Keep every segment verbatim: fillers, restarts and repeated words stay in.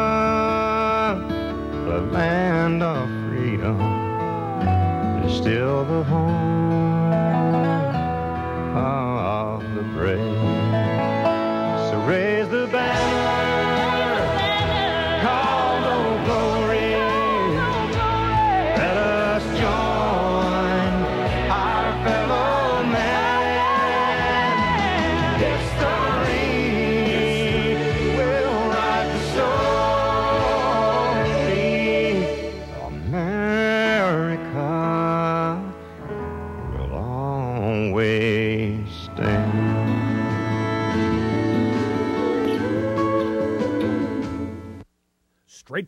the land of freedom, is still the home of the brave. So raise the banner, call no glory. Let us join our fellow man. History Straight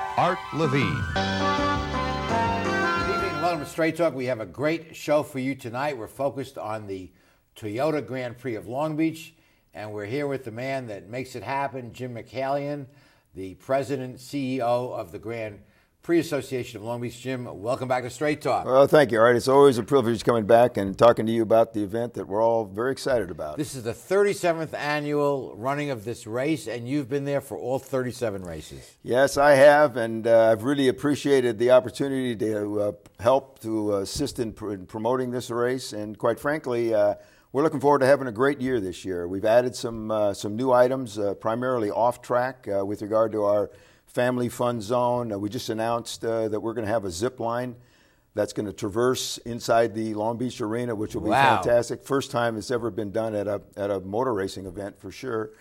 Art Levine. Good evening. Welcome to Straight Talk. We have a great show for you tonight. We're focused on the Toyota Grand Prix of Long Beach, and we're here with the man that makes it happen, Jim Michaelian, the president, C E O of the Grand Prix Association of Long Beach. Jim, welcome back to Straight Talk. Well, thank you, Art. It's always a privilege coming back and talking to you about the event that we're all very excited about. This is the thirty-seventh annual running of this race, and you've been there for all thirty-seven races. Yes, I have, and uh, I've really appreciated the opportunity to uh, help, to assist in, pr in promoting this race, and quite frankly, uh, we're looking forward to having a great year this year. We've added some, uh, some new items, uh, primarily off-track uh, with regard to our family fun zone. Uh, we just announced uh, that we're going to have a zip line that's going to traverse inside the Long Beach Arena, which will be wow. fantastic. First time it's ever been done at a, at a motor racing event for sure.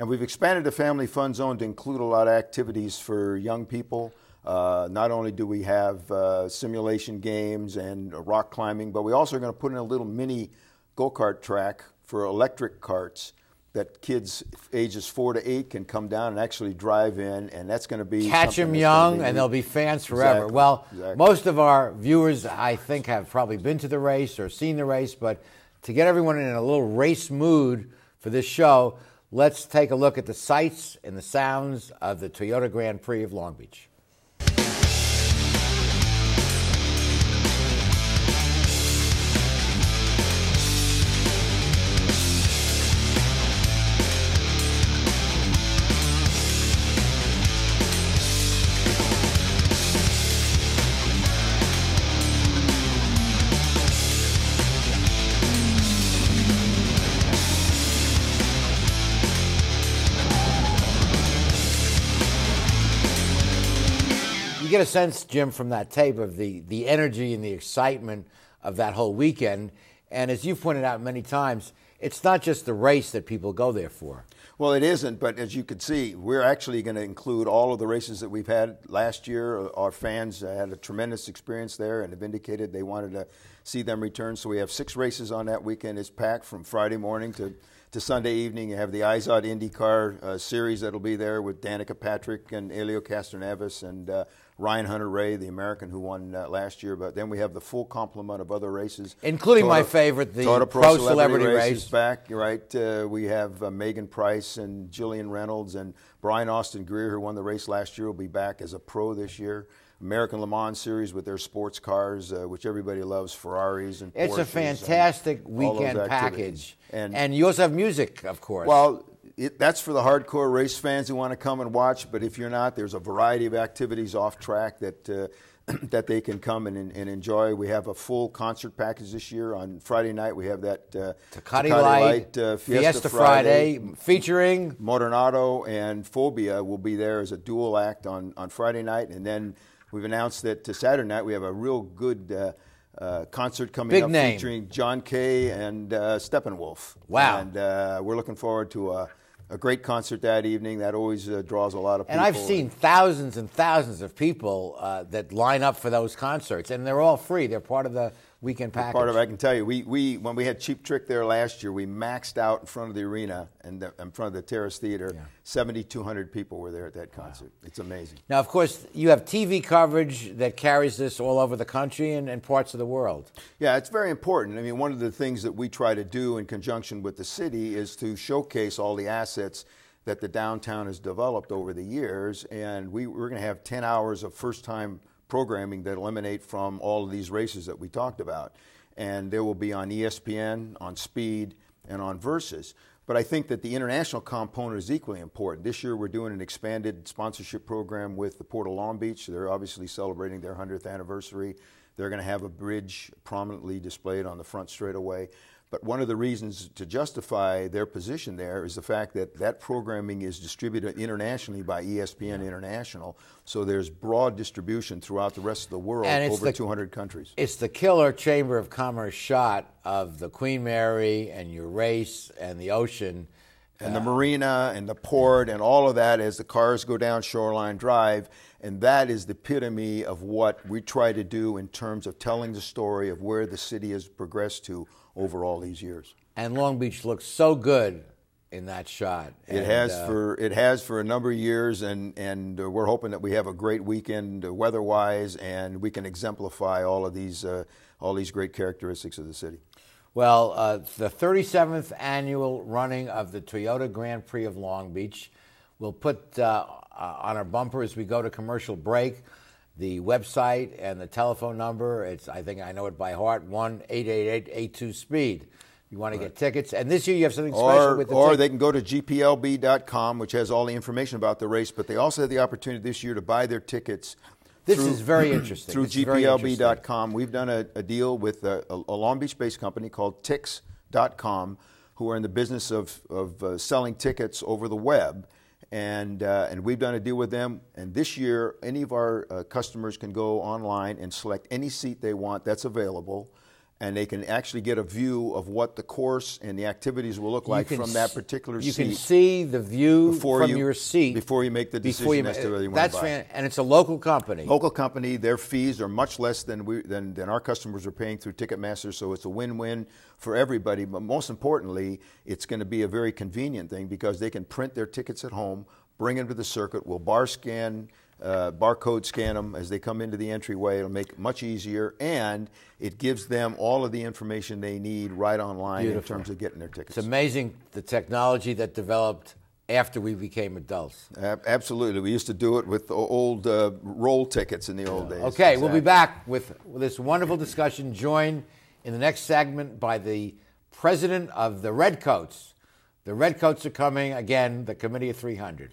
And we've expanded the family fun zone to include a lot of activities for young people. Uh, not only do we have uh, simulation games and rock climbing, but we also are going to put in a little mini go-kart track for electric carts that kids ages four to eight can come down and actually drive in, and that's going to be catch them young, be and they'll be fans forever. Exactly. Well, exactly. Most of our viewers, I think, have probably been to the race or seen the race, but to get everyone in a little race mood for this show, let's take a look at the sights and the sounds of the Toyota Grand Prix of Long Beach. You get a sense, Jim, from that tape of the, the energy and the excitement of that whole weekend. And as you've pointed out many times, it's not just the race that people go there for. Well, it isn't, but as you can see, we're actually going to include all of the races that we've had last year. Our fans had a tremendous experience there and have indicated they wanted to see them return. So we have six races on that weekend. It's packed from Friday morning to, to Sunday evening. You have the Izod IndyCar uh, series that'll be there with Danica Patrick and Elio Castroneves and uh, Ryan Hunter-Reay, the American who won uh, last year. But then we have the full complement of other races, including Toyota, my favorite, the Toyota Pro, Pro Celebrity, Celebrity race. Back, right? Uh, we have uh, Megan Price and Jillian Reynolds and Brian Austin Greer, who won the race last year, will be back as a pro this year. American Le Mans series with their sports cars, uh, which everybody loves, Ferraris and Porsches. It's a fantastic weekend package. And, and you also have music, of course. Well, it, that's for the hardcore race fans who want to come and watch. But if you're not, there's a variety of activities off track that uh, that they can come and, and enjoy. We have a full concert package this year. On Friday night, we have that uh, Tecate Light, Light uh, Fiesta, Fiesta Friday, Friday featuring Modern Auto and Phobia will be there as a dual act on, on Friday night. And then we've announced that to Saturday night we have a real good uh, uh, concert coming Big up name. featuring John Kay and uh, Steppenwolf. Wow. And uh, we're looking forward to a A great concert that evening. That always uh, draws a lot of people. And I've seen thousands and thousands of people uh, that line up for those concerts, and they're all free. They're part of the weekend package. Part of I can tell you, we, we when we had Cheap Trick there last year, we maxed out in front of the arena and the, in front of the Terrace Theater. Yeah. seventy-two hundred people were there at that concert. Wow. It's amazing. Now, of course, you have T V coverage that carries this all over the country and, and parts of the world. Yeah, it's very important. I mean, one of the things that we try to do in conjunction with the city is to showcase all the assets that the downtown has developed over the years, and we, we're going to have ten hours of first-time programming that eliminate from all of these races that we talked about. And they will be on E S P N, on Speed, and on Versus. But I think that the international component is equally important. This year we're doing an expanded sponsorship program with the Port of Long Beach. They're obviously celebrating their hundredth anniversary. They're going to have a bridge prominently displayed on the front straightaway. But one of the reasons to justify their position there is the fact that that programming is distributed internationally by E S P N yeah. International. So there's broad distribution throughout the rest of the world, over the, two hundred countries. It's the killer Chamber of Commerce shot of the Queen Mary and your race and the ocean. And the marina and the port and all of that as the cars go down Shoreline Drive. And that is the epitome of what we try to do in terms of telling the story of where the city has progressed to over all these years. And Long Beach looks so good in that shot. It and, has uh, for it has for a number of years, and, and uh, we're hoping that we have a great weekend uh, weather-wise, and we can exemplify all of these, uh, all these great characteristics of the city. Well, uh, the thirty-seventh annual running of the Toyota Grand Prix of Long Beach will put uh, on our bumper as we go to commercial break the website and the telephone number. It's I think I know it by heart, one eight eight eight eight two speed. You want to right. get tickets. And this year you have something special or, with the Or tickets. They can go to G P L B dot com, which has all the information about the race, but they also have the opportunity this year to buy their tickets. This through, is very interesting. Through G P L B dot com, we've done a, a deal with a, a Long Beach-based company called Tix dot com, who are in the business of, of uh, selling tickets over the web, and uh, and we've done a deal with them. And this year, any of our uh, customers can go online and select any seat they want that's available, and they can actually get a view of what the course and the activities will look like from that particular seat. You can see the view from your seat before you make the decision as to whether you want to buy it. And it's a local company. Local company. Their fees are much less than we than, than our customers are paying through Ticketmaster, so it's a win-win for everybody. But most importantly, it's going to be a very convenient thing because they can print their tickets at home, bring them to the circuit, we'll bar scan. Uh, barcode scan them as they come into the entryway. It'll make it much easier, and it gives them all of the information they need right online. Beautiful. In terms of getting their tickets. It's amazing the technology that developed after we became adults. Uh, absolutely. We used to do it with old uh, roll tickets in the old days. Okay, exactly. We'll be back with this wonderful discussion, joined in the next segment by the president of the Redcoats. The Redcoats are coming again, the Committee of three hundred.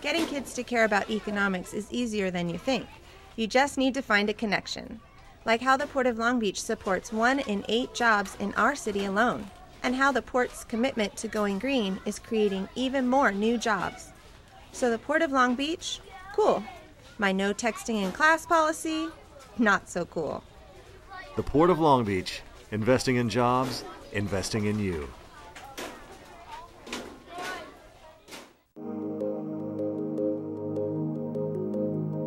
Getting kids to care about economics is easier than you think. You just need to find a connection, like how the Port of Long Beach supports one in eight jobs in our city alone, and how the Port's commitment to going green is creating even more new jobs. So the Port of Long Beach? Cool. My no texting in class policy? Not so cool. The Port of Long Beach, investing in jobs, investing in you.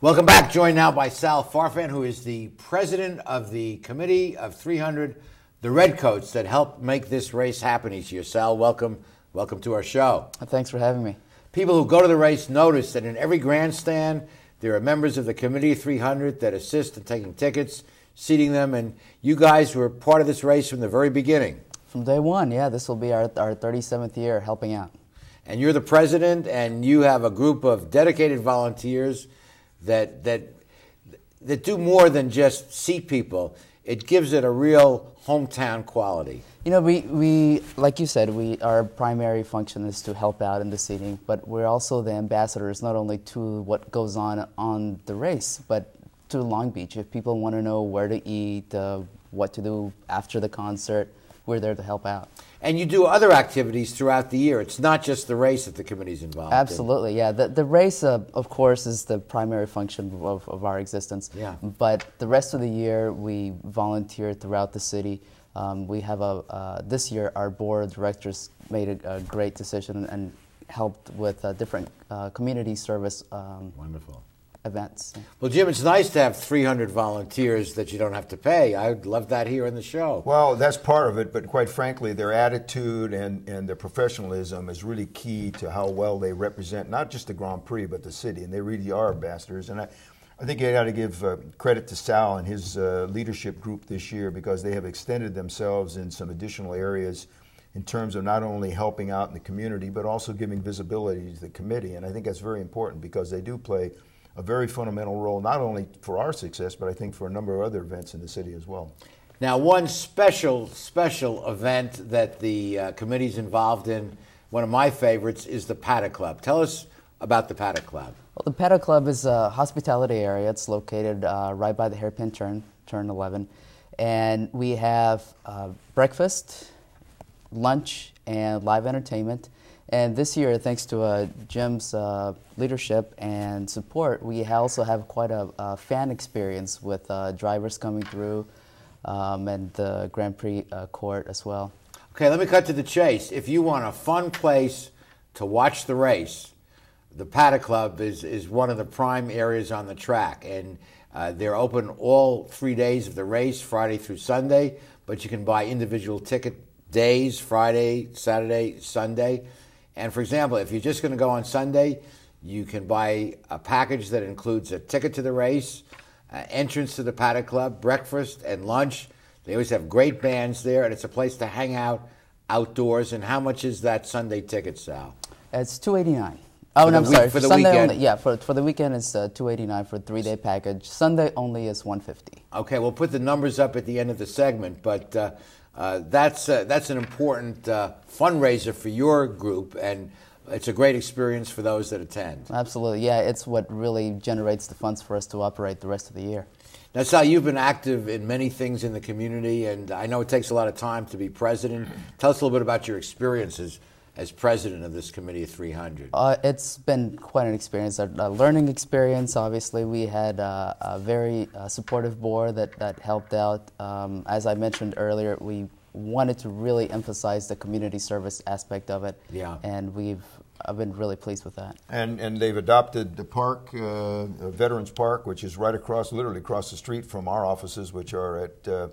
Welcome back. Joined now by Sal Farfan, who is the president of the Committee of three hundred, the Redcoats that helped make this race happen each year. Sal, welcome. Welcome to our show. Thanks for having me. People who go to the race notice that in every grandstand, there are members of the Committee of three hundred that assist in taking tickets, seating them, and you guys were part of this race from the very beginning. From day one, yeah. This will be our, our thirty-seventh year helping out. And you're the president, and you have a group of dedicated volunteers that that that do more than just see people. It gives it a real hometown quality. You know, we, we like you said, we our primary function is to help out in the seating, but we're also the ambassadors not only to what goes on on the race, but to Long Beach. If people want to know where to eat, uh, what to do after the concert, we're there to help out. And you do other activities throughout the year. It's not just the race that the committee's involved in. Absolutely, yeah. The, the race, uh, of course, is the primary function of, of our existence. Yeah. But the rest of the year, we volunteer throughout the city. Um, we have a, uh, this year, our board of directors made a, a great decision and helped with uh, different uh, community service um, Wonderful. events. Well, Jim, it's nice to have three hundred volunteers that you don't have to pay. I would love that here on the show. Well, that's part of it, but quite frankly, their attitude and, and their professionalism is really key to how well they represent not just the Grand Prix, but the city, and they really are ambassadors. And I, I think I got to give uh, credit to Sal and his uh, leadership group this year, because they have extended themselves in some additional areas in terms of not only helping out in the community, but also giving visibility to the committee. And I think that's very important, because they do play a very fundamental role, not only for our success, but I think for a number of other events in the city as well. Now, one special, special event that the uh, committee's involved in, one of my favorites, is the Paddock Club. Tell us about the Paddock Club. Well, the Paddock Club is a hospitality area. It's located uh, right by the hairpin turn, turn eleven. And we have uh, breakfast, lunch, and live entertainment. And this year, thanks to uh, Jim's uh, leadership and support, we also have quite a, a fan experience with uh, drivers coming through um, and the Grand Prix uh, court as well. Okay, let me cut to the chase. If you want a fun place to watch the race, the Paddock Club is, is one of the prime areas on the track. And uh, they're open all three days of the race, Friday through Sunday, but you can buy individual ticket days, Friday, Saturday, Sunday. And for example, if you're just going to go on Sunday, you can buy a package that includes a ticket to the race, uh, entrance to the Paddock Club, breakfast and lunch. They always have great bands there, and it's a place to hang out outdoors. And how much is that Sunday ticket, Sal? It's two eighty-nine. Oh, no, I'm week, sorry. For the Sunday weekend. Only, yeah, for, for the weekend it's uh, two eighty-nine for a three-day package. Sunday only is one fifty. Okay, we'll put the numbers up at the end of the segment, but Uh, Uh, that's uh, that's an important uh, fundraiser for your group, and it's a great experience for those that attend. Absolutely, yeah, it's what really generates the funds for us to operate the rest of the year. Now, Sal, you've been active in many things in the community, and I know it takes a lot of time to be president. Tell us a little bit about your experiences as president of this Committee of three hundred. Uh, it's been quite an experience, a, a learning experience. Obviously, we had uh, a very uh, supportive board that, that helped out. Um, as I mentioned earlier, we wanted to really emphasize the community service aspect of it, yeah. and we've I've been really pleased with that. And and they've adopted the park, uh, Veterans Park, which is right across, literally across the street from our offices, which are at Uh,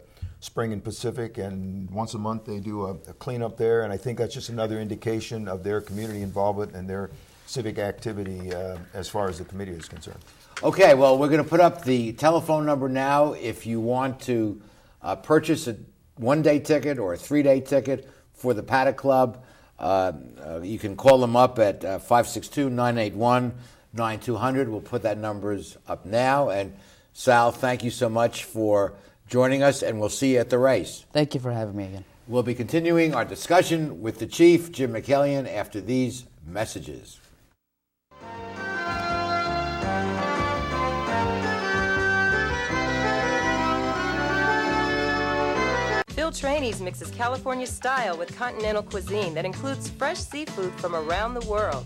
Spring and Pacific, and once a month they do a, a cleanup there, and I think that's just another indication of their community involvement and their civic activity uh, as far as the committee is concerned. Okay, well, we're going to put up the telephone number now if you want to uh, purchase a one-day ticket or a three-day ticket for the Paddock Club. Uh, uh, you can call them up at uh, five six two, nine eight one, nine two hundred. We'll put that numbers up now. And Sal, thank you so much for joining us, and we'll see you at the race. Thank you for having me again. We'll be continuing our discussion with the Chief, Jim Michaelian, after these messages. Phil Trainees mixes California style with continental cuisine that includes fresh seafood from around the world.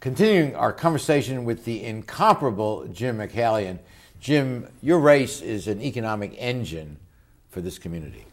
Continuing our conversation with the incomparable Jim Michaelian. Jim, your race is an economic engine for this community.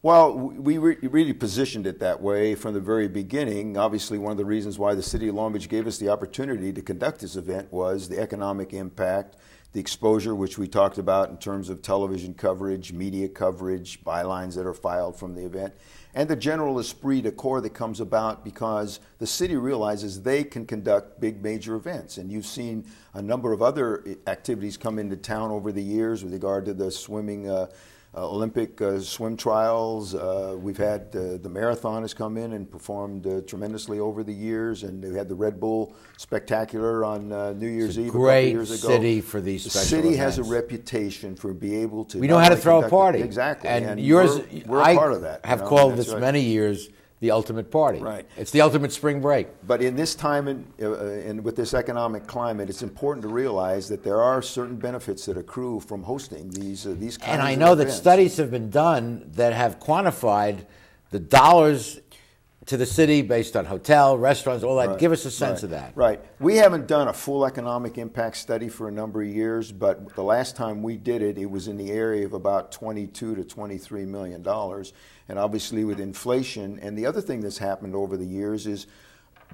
Well, we re really positioned it that way from the very beginning. Obviously, one of the reasons why the city of Long Beach gave us the opportunity to conduct this event was the economic impact, the exposure, which we talked about in terms of television coverage, media coverage, bylines that are filed from the event, and the general esprit de corps that comes about because the city realizes they can conduct big major events. And you've seen a number of other activities come into town over the years with regard to the swimming uh, uh, Olympic uh, swim trials. Uh, we've had uh, the marathon has come in and performed uh, tremendously over the years, and we had the Red Bull Spectacular on uh, New Year's Eve a couple of years ago. Great city for these special events. The city has a reputation for being able to. We know how to throw a party. Exactly, and, and yours, we're, we're I a part of that. Have you know? Called this right. Many years the ultimate party. Right. It's the ultimate spring break. But in this time and uh, and with this economic climate, it's important to realize that there are certain benefits that accrue from hosting these uh, these kinds. And I know of that events. Studies have been done that have quantified the dollars to the city based on hotel, restaurants, all that. Right. Give us a sense right. of that. Right. We haven't done a full economic impact study for a number of years, but the last time we did it, it was in the area of about twenty-two to twenty-three million dollars. And obviously with inflation, and the other thing that's happened over the years is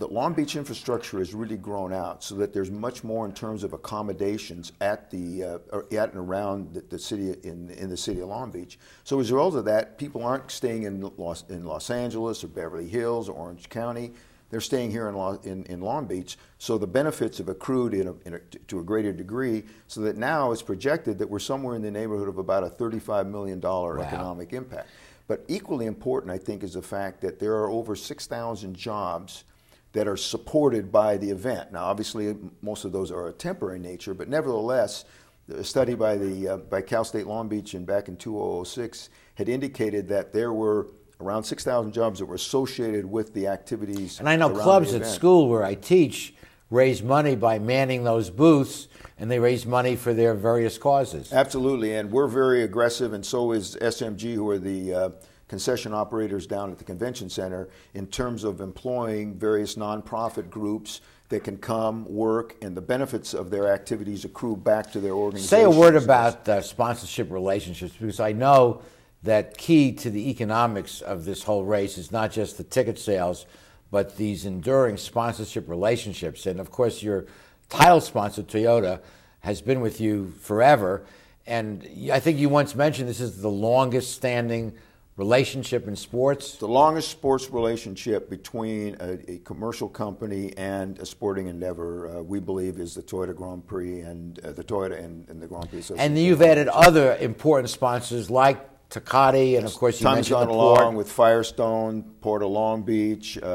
that Long Beach infrastructure has really grown out so that there's much more in terms of accommodations at the uh, at and around the, the city in in the city of Long Beach. So as a result of that, people aren't staying in Los in Los Angeles or Beverly Hills or Orange County. They're staying here in Long, in, in Long Beach, so the benefits have accrued in a, in a, to a greater degree, so that now it's projected that we're somewhere in the neighborhood of about a thirty-five million dollars wow. economic impact. But equally important, I think, is the fact that there are over six thousand jobs that are supported by the event. Now, obviously, most of those are a temporary nature, but nevertheless, a study by the uh, by Cal State Long Beach, and back in two thousand six, had indicated that there were around six thousand jobs that were associated with the activities. And I know clubs at school where I teach raise money by manning those booths, and they raise money for their various causes. Absolutely, and we're very aggressive, and so is S M G, who are the uh, concession operators down at the convention center, in terms of employing various nonprofit groups that can come, work, and the benefits of their activities accrue back to their organizations. Say a word about uh, sponsorship relationships, because I know that key to the economics of this whole race is not just the ticket sales, but these enduring sponsorship relationships. And of course, your title sponsor, Toyota, has been with you forever. And I think you once mentioned this is the longest standing relationship in sports? The longest sports relationship between a, a commercial company and a sporting endeavor, uh, we believe, is the Toyota Grand Prix and uh, the Toyota and, and the Grand Prix Association. And you've added other important sponsors like Tecate, and of course you Time's mentioned the port. Along with Firestone, Port of Long Beach, uh,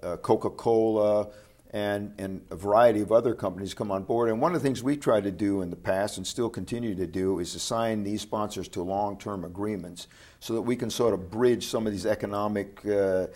uh, Coca-Cola, and, and a variety of other companies come on board. And one of the things we tried to do in the past and still continue to do is assign these sponsors to long-term agreements so that we can sort of bridge some of these economic uh,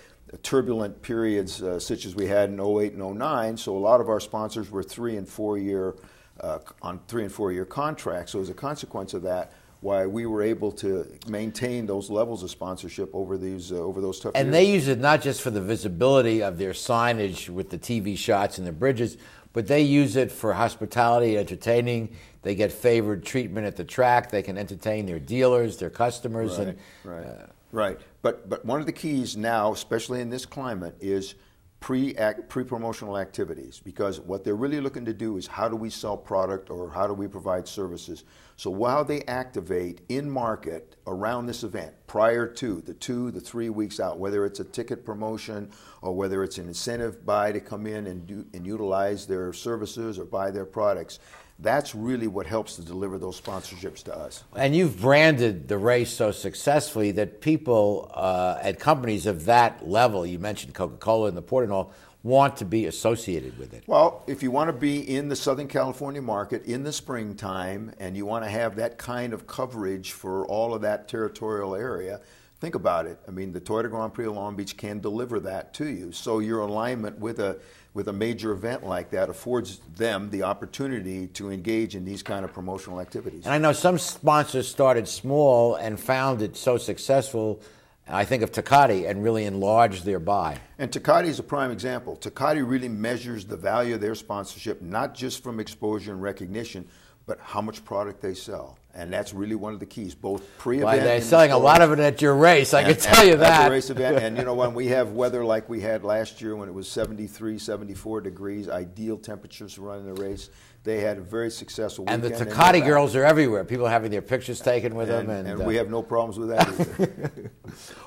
turbulent periods uh, such as we had in oh eight and oh nine. So a lot of our sponsors were three and four year, uh, on three and four year contracts. So as a consequence of that, why we were able to maintain those levels of sponsorship over these uh, over those tough years. And they use it not just for the visibility of their signage with the T V shots and the bridges, but they use it for hospitality, entertaining. They get favored treatment at the track. They can entertain their dealers, their customers. Right, and, right, uh, right. But, but one of the keys now, especially in this climate, is pre-act, pre-promotional activities, because what they're really looking to do is how do we sell product or how do we provide services. So while they activate in market around this event, prior to the two, the three weeks out, whether it's a ticket promotion or whether it's an incentive buy to come in and, do, and utilize their services or buy their products, that's really what helps to deliver those sponsorships to us. And you've branded the race so successfully that people uh, at companies of that level, you mentioned Coca-Cola and the port and all, want to be associated with it. Well, if you want to be in the Southern California market in the springtime and you want to have that kind of coverage for all of that territorial area, think about it. I mean, the Toyota Grand Prix of Long Beach can deliver that to you. So your alignment with a with a major event like that affords them the opportunity to engage in these kind of promotional activities. And I know some sponsors started small and found it so successful, I think of Tecate, and really enlarged their buy. And Tecate is a prime example. Tecate really measures the value of their sponsorship, not just from exposure and recognition, but how much product they sell. And that's really one of the keys, both pre-event. Well, they're selling the a lot of it at your race, I and, can tell you that. At the race event, and you know, when we have weather like we had last year when it was seventy-three, seventy-four degrees, ideal temperatures to run in the race, they had a very successful weekend. And the Tecate girls are everywhere. People are having their pictures taken with and, them. And, and uh, we have no problems with that either.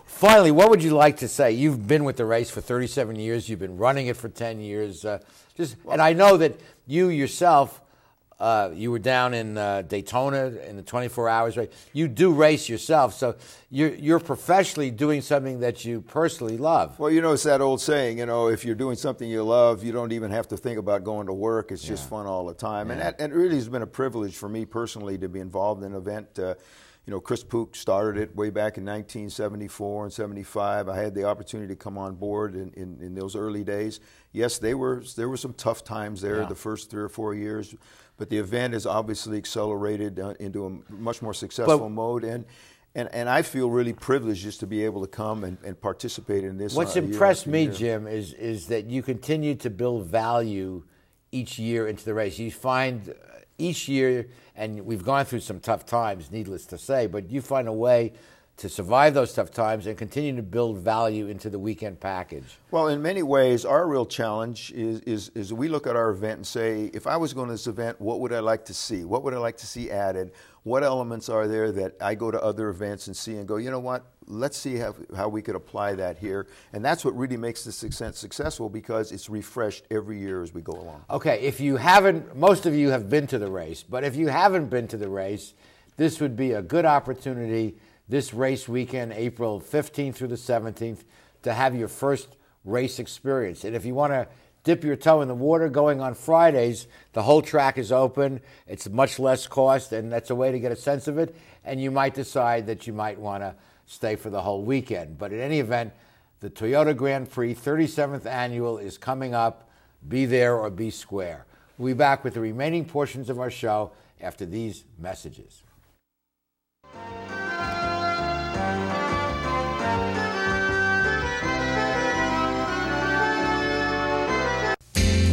Finally, what would you like to say? You've been with the race for thirty-seven years. You've been running it for ten years. Uh, just, well, and I know that you yourself, Uh, you were down in uh, Daytona in the twenty-four hours race. You do race yourself, so you're, you're professionally doing something that you personally love. Well, you know, it's that old saying, you know, if you're doing something you love, you don't even have to think about going to work. It's yeah. just fun all the time. Yeah. And, that, and it really has been a privilege for me personally to be involved in an event. Uh, you know, Chris Pook started it way back in nineteen seventy-four and seventy-five. I had the opportunity to come on board in, in, in those early days. Yes, they were, there were some tough times there yeah. the first three or four years. But the event is obviously accelerated uh, into a much more successful but, mode, and, and and I feel really privileged just to be able to come and, and participate in this. What's uh, impressed me, year. Jim, is is that you continue to build value each year into the race. You find each year, and we've gone through some tough times, needless to say, but you find a way to survive those tough times and continue to build value into the weekend package. Well, in many ways, our real challenge is, is, is we look at our event and say, if I was going to this event, what would I like to see? What would I like to see added? What elements are there that I go to other events and see and go, you know what, let's see how, how we could apply that here. And that's what really makes this success successful, because it's refreshed every year as we go along. Okay, if you haven't, most of you have been to the race, but if you haven't been to the race, this would be a good opportunity this race weekend, April fifteenth through the seventeenth, to have your first race experience. And if you want to dip your toe in the water, going on Fridays, the whole track is open. It's much less cost, and that's a way to get a sense of it. And you might decide that you might want to stay for the whole weekend. But in any event, the Toyota Grand Prix thirty-seventh Annual is coming up. Be there or be square. We'll be back with the remaining portions of our show after these messages.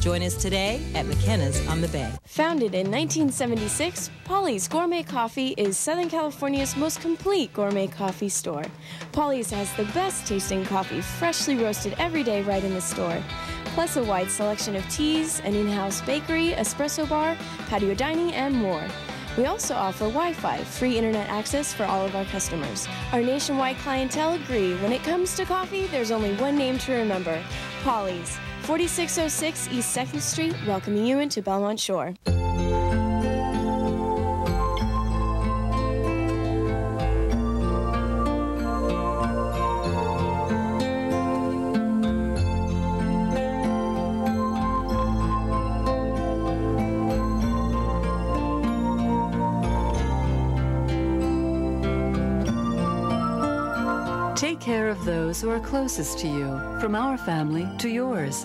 Join us today at McKenna's on the Bay. Founded in nineteen seventy-six, Polly's Gourmet Coffee is Southern California's most complete gourmet coffee store. Polly's has the best tasting coffee, freshly roasted every day right in the store. Plus a wide selection of teas, an in-house bakery, espresso bar, patio dining, and more. We also offer Wi-Fi, free internet access for all of our customers. Our nationwide clientele agree, when it comes to coffee, there's only one name to remember, Polly's. forty-six oh six East second Street, welcoming you into Belmont Shore. Take care of those who are closest to you, from our family to yours.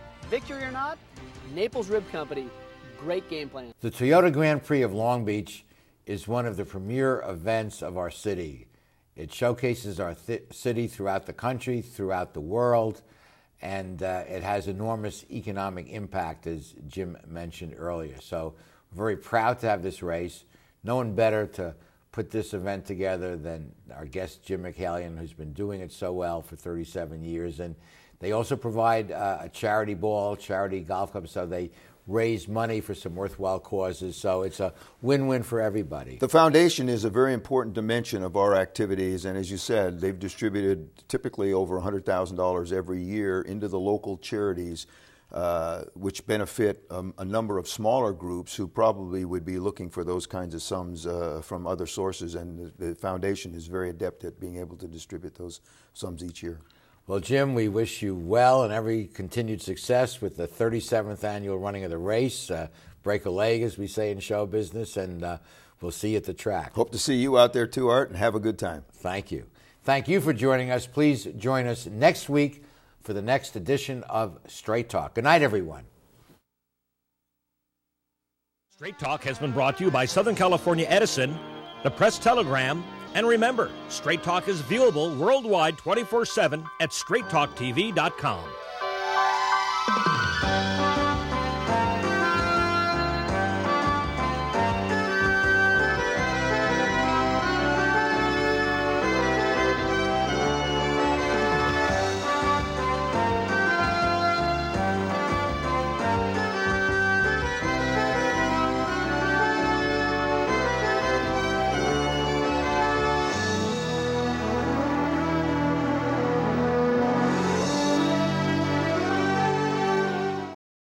Victory or not, Naples Rib Company, great game plan. The Toyota Grand Prix of Long Beach is one of the premier events of our city. It showcases our th- city throughout the country, throughout the world, and uh, it has enormous economic impact, as Jim mentioned earlier. So we're very proud to have this race. No one better to put this event together than our guest Jim Michaelian, who's been doing it so well for thirty-seven years. And they also provide uh, a charity ball, charity golf club, so they raise money for some worthwhile causes. So it's a win-win for everybody. The foundation is a very important dimension of our activities, and as you said, they've distributed typically over one hundred thousand dollars every year into the local charities, Uh, which benefit um, a number of smaller groups who probably would be looking for those kinds of sums uh, from other sources, and the, the foundation is very adept at being able to distribute those sums each year. Well, Jim, we wish you well and every continued success with the thirty-seventh annual running of the race. Uh, break a leg, as we say in show business, and uh, we'll see you at the track. Hope to see you out there too, Art, and have a good time. Thank you. Thank you for joining us. Please join us next week for the next edition of Straight Talk. Good night, everyone. Straight Talk has been brought to you by Southern California Edison, the Press-Telegram, and remember, Straight Talk is viewable worldwide twenty-four seven at straight talk t v dot com.